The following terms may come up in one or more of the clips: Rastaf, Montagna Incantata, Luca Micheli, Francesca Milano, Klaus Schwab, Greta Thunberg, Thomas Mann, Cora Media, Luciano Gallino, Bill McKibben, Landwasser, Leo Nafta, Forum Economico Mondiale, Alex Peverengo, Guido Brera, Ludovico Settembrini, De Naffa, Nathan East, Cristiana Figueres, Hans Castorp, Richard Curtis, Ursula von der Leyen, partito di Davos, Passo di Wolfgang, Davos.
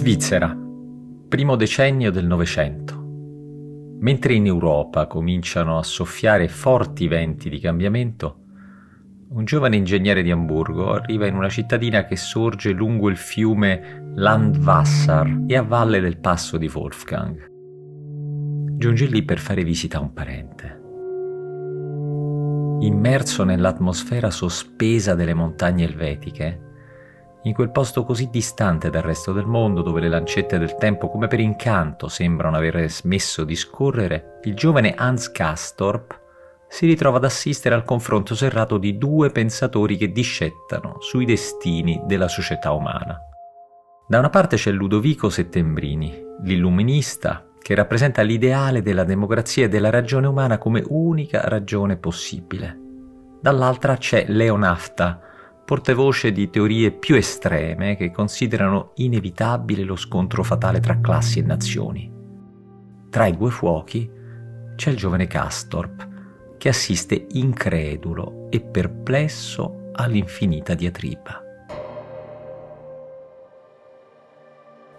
Svizzera, primo decennio del Novecento. Mentre in Europa cominciano a soffiare forti venti di cambiamento, un giovane ingegnere di Amburgo arriva in una cittadina che sorge lungo il fiume Landwasser e a valle del Passo di Wolfgang. Giunge lì per fare visita a un parente. Immerso nell'atmosfera sospesa delle montagne elvetiche, in quel posto così distante dal resto del mondo, dove le lancette del tempo come per incanto sembrano aver smesso di scorrere, il giovane Hans Castorp si ritrova ad assistere al confronto serrato di due pensatori che discettano sui destini della società umana. Da una parte c'è Ludovico Settembrini, l'illuminista, che rappresenta l'ideale della democrazia e della ragione umana come unica ragione possibile. Dall'altra c'è Leo Nafta, portavoce di teorie più estreme che considerano inevitabile lo scontro fatale tra classi e nazioni. Tra i due fuochi c'è il giovane Castorp, che assiste incredulo e perplesso all'infinita diatriba.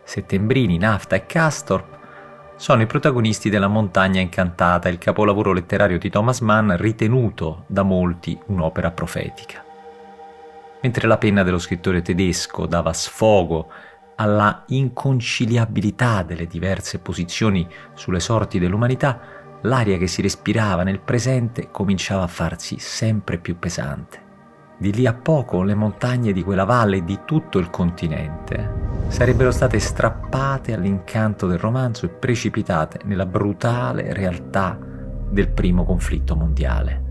Settembrini, Nafta e Castorp sono i protagonisti della Montagna Incantata, il capolavoro letterario di Thomas Mann ritenuto da molti un'opera profetica. Mentre la penna dello scrittore tedesco dava sfogo alla inconciliabilità delle diverse posizioni sulle sorti dell'umanità, l'aria che si respirava nel presente cominciava a farsi sempre più pesante. Di lì a poco le montagne di quella valle e di tutto il continente sarebbero state strappate all'incanto del romanzo e precipitate nella brutale realtà del primo conflitto mondiale.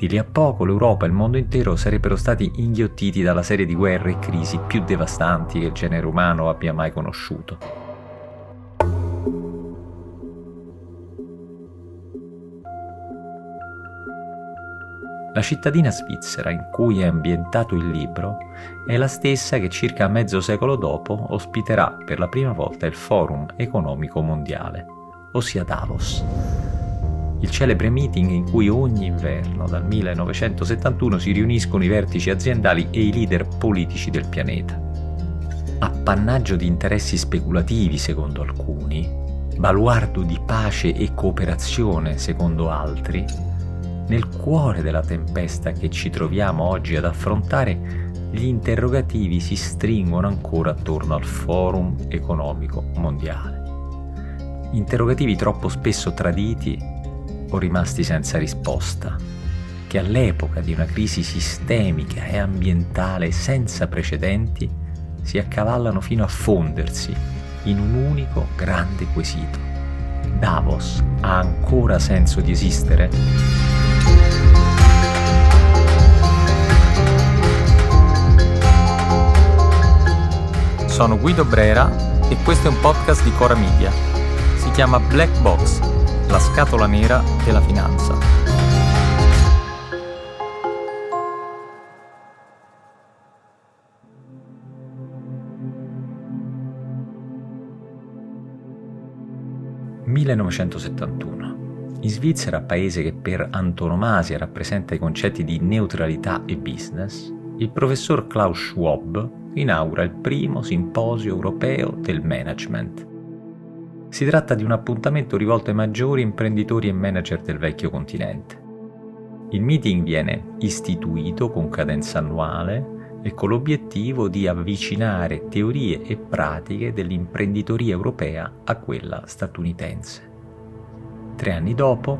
Di lì a poco l'Europa e il mondo intero sarebbero stati inghiottiti dalla serie di guerre e crisi più devastanti che il genere umano abbia mai conosciuto. La cittadina svizzera in cui è ambientato il libro è la stessa che circa mezzo secolo dopo ospiterà per la prima volta il Forum Economico Mondiale, ossia Davos. Il celebre meeting in cui ogni inverno dal 1971 si riuniscono i vertici aziendali e i leader politici del pianeta. Appannaggio di interessi speculativi, secondo alcuni, baluardo di pace e cooperazione, secondo altri, nel cuore della tempesta che ci troviamo oggi ad affrontare, gli interrogativi si stringono ancora attorno al Forum Economico Mondiale. Interrogativi troppo spesso traditi o rimasti senza risposta, che all'epoca di una crisi sistemica e ambientale senza precedenti si accavallano fino a fondersi in un unico grande quesito. Davos ha ancora senso di esistere? Sono Guido Brera e questo è un podcast di Cora Media. Si chiama Black Box, la scatola nera della finanza. (1971). In Svizzera, paese che per antonomasia rappresenta i concetti di neutralità e business, il professor Klaus Schwab inaugura il primo simposio europeo del management. Si tratta di un appuntamento rivolto ai maggiori imprenditori e manager del vecchio continente. Il meeting viene istituito con cadenza annuale e con l'obiettivo di avvicinare teorie e pratiche dell'imprenditoria europea a quella statunitense. 3 anni dopo,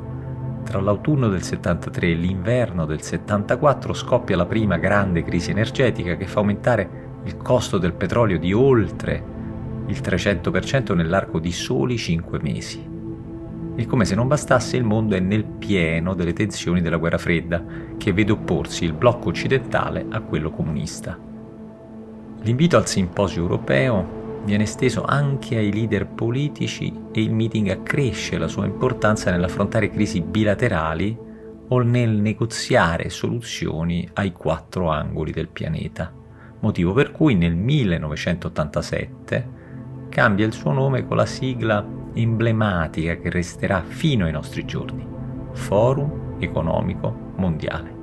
tra l'autunno del 73 e l'inverno del 74, scoppia la prima grande crisi energetica che fa aumentare il costo del petrolio di oltre il 300% nell'arco di soli 5 mesi. E come se non bastasse, il mondo è nel pieno delle tensioni della guerra fredda, che vede opporsi il blocco occidentale a quello comunista. L'invito al simposio europeo viene esteso anche ai leader politici e il meeting accresce la sua importanza nell'affrontare crisi bilaterali o nel negoziare soluzioni ai 4 angoli del pianeta, motivo per cui nel 1987 cambia il suo nome con la sigla emblematica che resterà fino ai nostri giorni: Forum Economico Mondiale.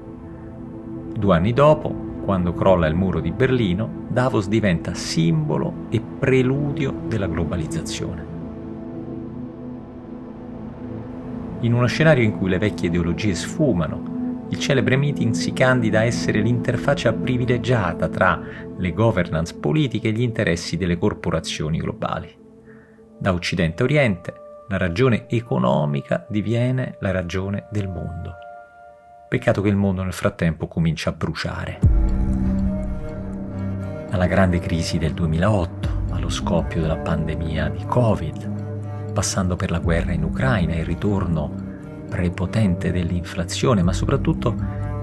2 anni dopo, quando crolla il muro di Berlino, Davos diventa simbolo e preludio della globalizzazione. In uno scenario in cui le vecchie ideologie sfumano, il celebre meeting si candida a essere l'interfaccia privilegiata tra le governance politiche e gli interessi delle corporazioni globali. Da Occidente a Oriente, la ragione economica diviene la ragione del mondo. Peccato che il mondo nel frattempo comincia a bruciare. Dalla grande crisi del 2008, allo scoppio della pandemia di Covid, passando per la guerra in Ucraina e il ritorno prepotente dell'inflazione, ma soprattutto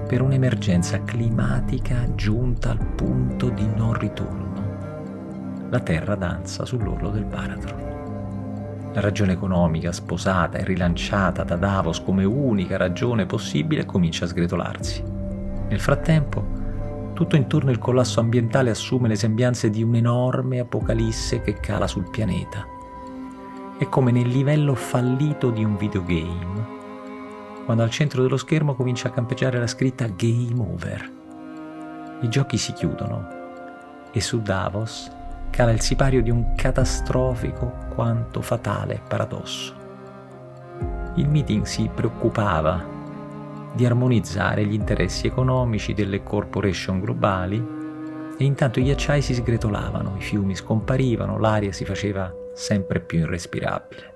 per un'emergenza climatica giunta al punto di non ritorno. La Terra danza sull'orlo del baratro. La ragione economica, sposata e rilanciata da Davos come unica ragione possibile, comincia a sgretolarsi. Nel frattempo, tutto intorno il collasso ambientale assume le sembianze di un'enorme apocalisse che cala sul pianeta. È come nel livello fallito di un videogame, quando al centro dello schermo comincia a campeggiare la scritta Game Over. I giochi si chiudono e su Davos cala il sipario di un catastrofico quanto fatale paradosso. Il meeting si preoccupava di armonizzare gli interessi economici delle corporation globali e intanto gli acciai si sgretolavano, i fiumi scomparivano, l'aria si faceva sempre più irrespirabile.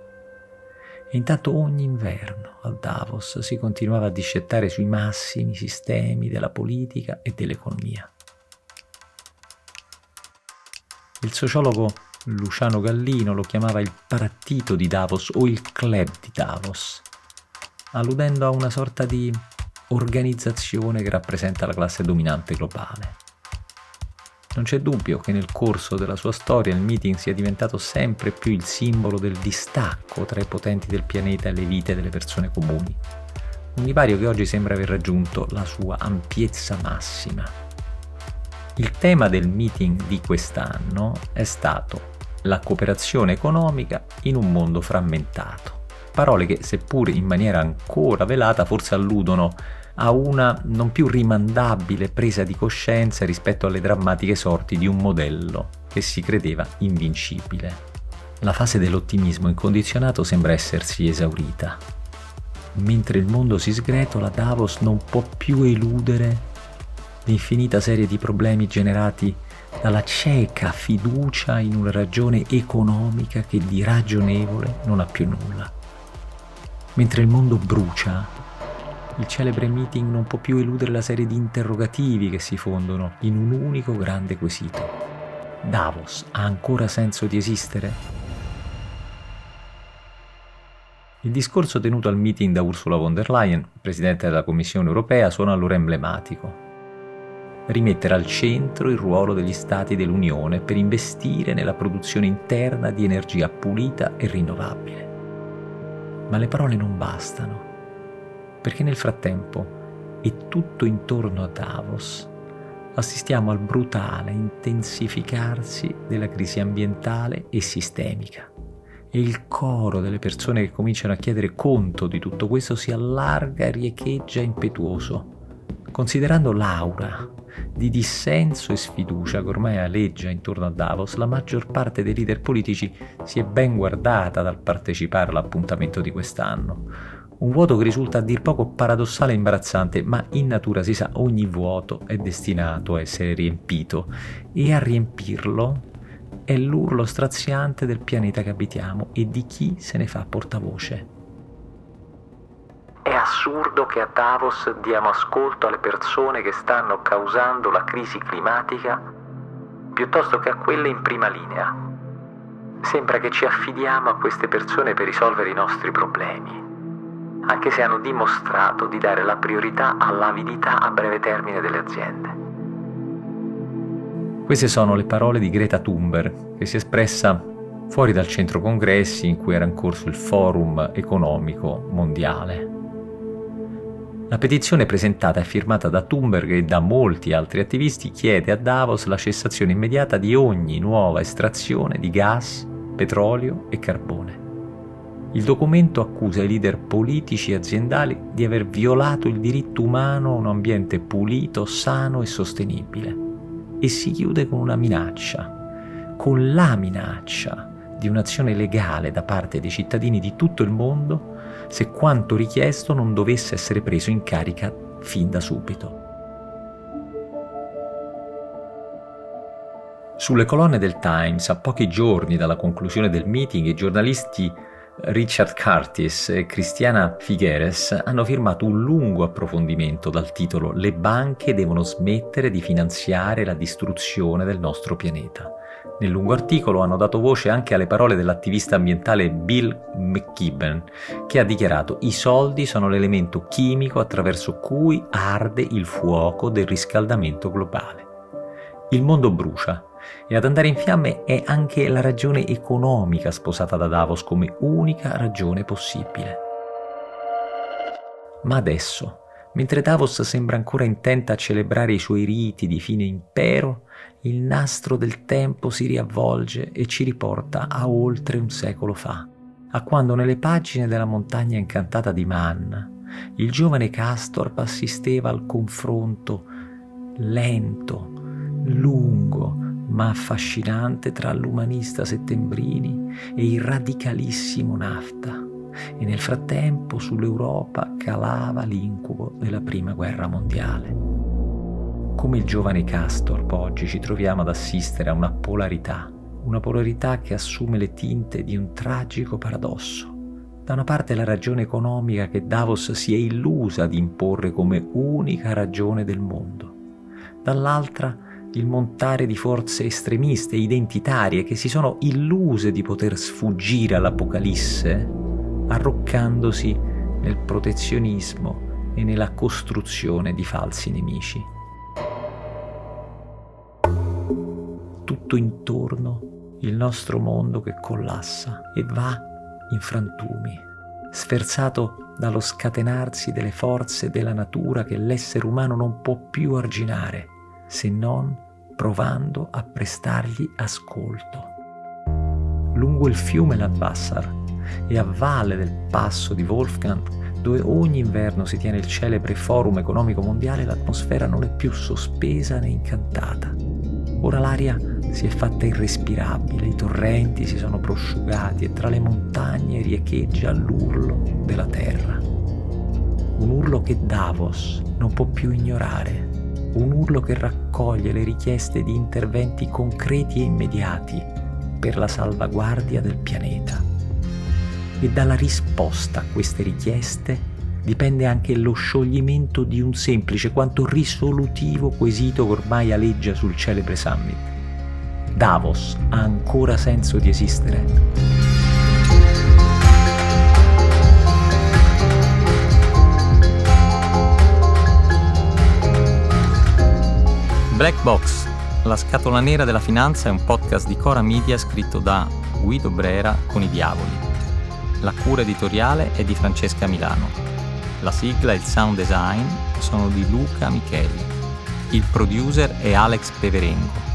E intanto ogni inverno a Davos si continuava a discettare sui massimi sistemi della politica e dell'economia. Il sociologo Luciano Gallino lo chiamava il partito di Davos o il club di Davos, alludendo a una sorta di organizzazione che rappresenta la classe dominante globale. Non c'è dubbio che nel corso della sua storia il meeting sia diventato sempre più il simbolo del distacco tra i potenti del pianeta e le vite delle persone comuni. Un divario che oggi sembra aver raggiunto la sua ampiezza massima. Il tema del meeting di quest'anno è stato la cooperazione economica in un mondo frammentato. Parole che, seppure in maniera ancora velata, forse alludono a una non più rimandabile presa di coscienza rispetto alle drammatiche sorti di un modello che si credeva invincibile. La fase dell'ottimismo incondizionato sembra essersi esaurita. Mentre il mondo si sgretola, Davos non può più eludere l'infinita serie di problemi generati dalla cieca fiducia in una ragione economica che di ragionevole non ha più nulla. Mentre il mondo brucia, il celebre meeting non può più eludere la serie di interrogativi che si fondono in un unico grande quesito. Davos ha ancora senso di esistere? Il discorso tenuto al meeting da Ursula von der Leyen, presidente della Commissione europea, suona allora emblematico. Rimettere al centro il ruolo degli Stati dell'Unione per investire nella produzione interna di energia pulita e rinnovabile. Ma le parole non bastano. Perché nel frattempo, e tutto intorno a Davos, assistiamo al brutale intensificarsi della crisi ambientale e sistemica. E il coro delle persone che cominciano a chiedere conto di tutto questo si allarga e riecheggia impetuoso, considerando l'aura di dissenso e sfiducia che ormai aleggia intorno a Davos. La maggior parte dei leader politici si è ben guardata dal partecipare all'appuntamento di quest'anno. Un vuoto che risulta a dir poco paradossale e imbarazzante, ma in natura si sa ogni vuoto è destinato a essere riempito, e a riempirlo è l'urlo straziante del pianeta che abitiamo e di chi se ne fa portavoce. È assurdo che a Davos diamo ascolto alle persone che stanno causando la crisi climatica piuttosto che a quelle in prima linea. Sembra che ci affidiamo a queste persone per risolvere i nostri problemi, anche se hanno dimostrato di dare la priorità all'avidità a breve termine delle aziende. Queste sono le parole di Greta Thunberg, che si è espressa fuori dal centro congressi in cui era in corso il Forum Economico Mondiale. La petizione presentata e firmata da Thunberg e da molti altri attivisti chiede a Davos la cessazione immediata di ogni nuova estrazione di gas, petrolio e carbone. Il documento accusa i leader politici e aziendali di aver violato il diritto umano a un ambiente pulito, sano e sostenibile. E si chiude con una minaccia, con la minaccia di un'azione legale da parte dei cittadini di tutto il mondo se quanto richiesto non dovesse essere preso in carica fin da subito. Sulle colonne del Times, a pochi giorni dalla conclusione del meeting, i giornalisti Richard Curtis e Cristiana Figueres hanno firmato un lungo approfondimento dal titolo «Le banche devono smettere di finanziare la distruzione del nostro pianeta». Nel lungo articolo hanno dato voce anche alle parole dell'attivista ambientale Bill McKibben, che ha dichiarato «I soldi sono l'elemento chimico attraverso cui arde il fuoco del riscaldamento globale. Il mondo brucia». E ad andare in fiamme è anche la ragione economica sposata da Davos come unica ragione possibile. Ma adesso, mentre Davos sembra ancora intenta a celebrare i suoi riti di fine impero, il nastro del tempo si riavvolge e ci riporta a oltre un secolo fa, a quando nelle pagine della Montagna Incantata di Mann, il giovane Castorp assisteva al confronto lento, lungo, ma affascinante tra l'umanista Settembrini e il radicalissimo Nafta, e nel frattempo sull'Europa calava l'incubo della Prima Guerra Mondiale. Come il giovane Castorp, oggi ci troviamo ad assistere a una polarità che assume le tinte di un tragico paradosso. Da una parte la ragione economica che Davos si è illusa di imporre come unica ragione del mondo, dall'altra il montare di forze estremiste e identitarie che si sono illuse di poter sfuggire all'apocalisse, arroccandosi nel protezionismo e nella costruzione di falsi nemici. Tutto intorno il nostro mondo che collassa e va in frantumi, sferzato dallo scatenarsi delle forze della natura che l'essere umano non può più arginare, se non provando a prestargli ascolto. Lungo il fiume Landwasser e a valle del Passo di Wolfgang, dove ogni inverno si tiene il celebre Forum Economico Mondiale, l'atmosfera non è più sospesa né incantata. Ora l'aria si è fatta irrespirabile, i torrenti si sono prosciugati e tra le montagne riecheggia l'urlo della terra. Un urlo che Davos non può più ignorare. Un urlo che raccoglie le richieste di interventi concreti e immediati per la salvaguardia del pianeta. E dalla risposta a queste richieste dipende anche lo scioglimento di un semplice quanto risolutivo quesito che ormai aleggia sul celebre summit. Davos ha ancora senso di esistere? Black Box, la scatola nera della finanza, è un podcast di Cora Media scritto da Guido Brera con i diavoli. La cura editoriale è di Francesca Milano. La sigla e il sound design sono di Luca Micheli. Il producer è Alex Peverengo.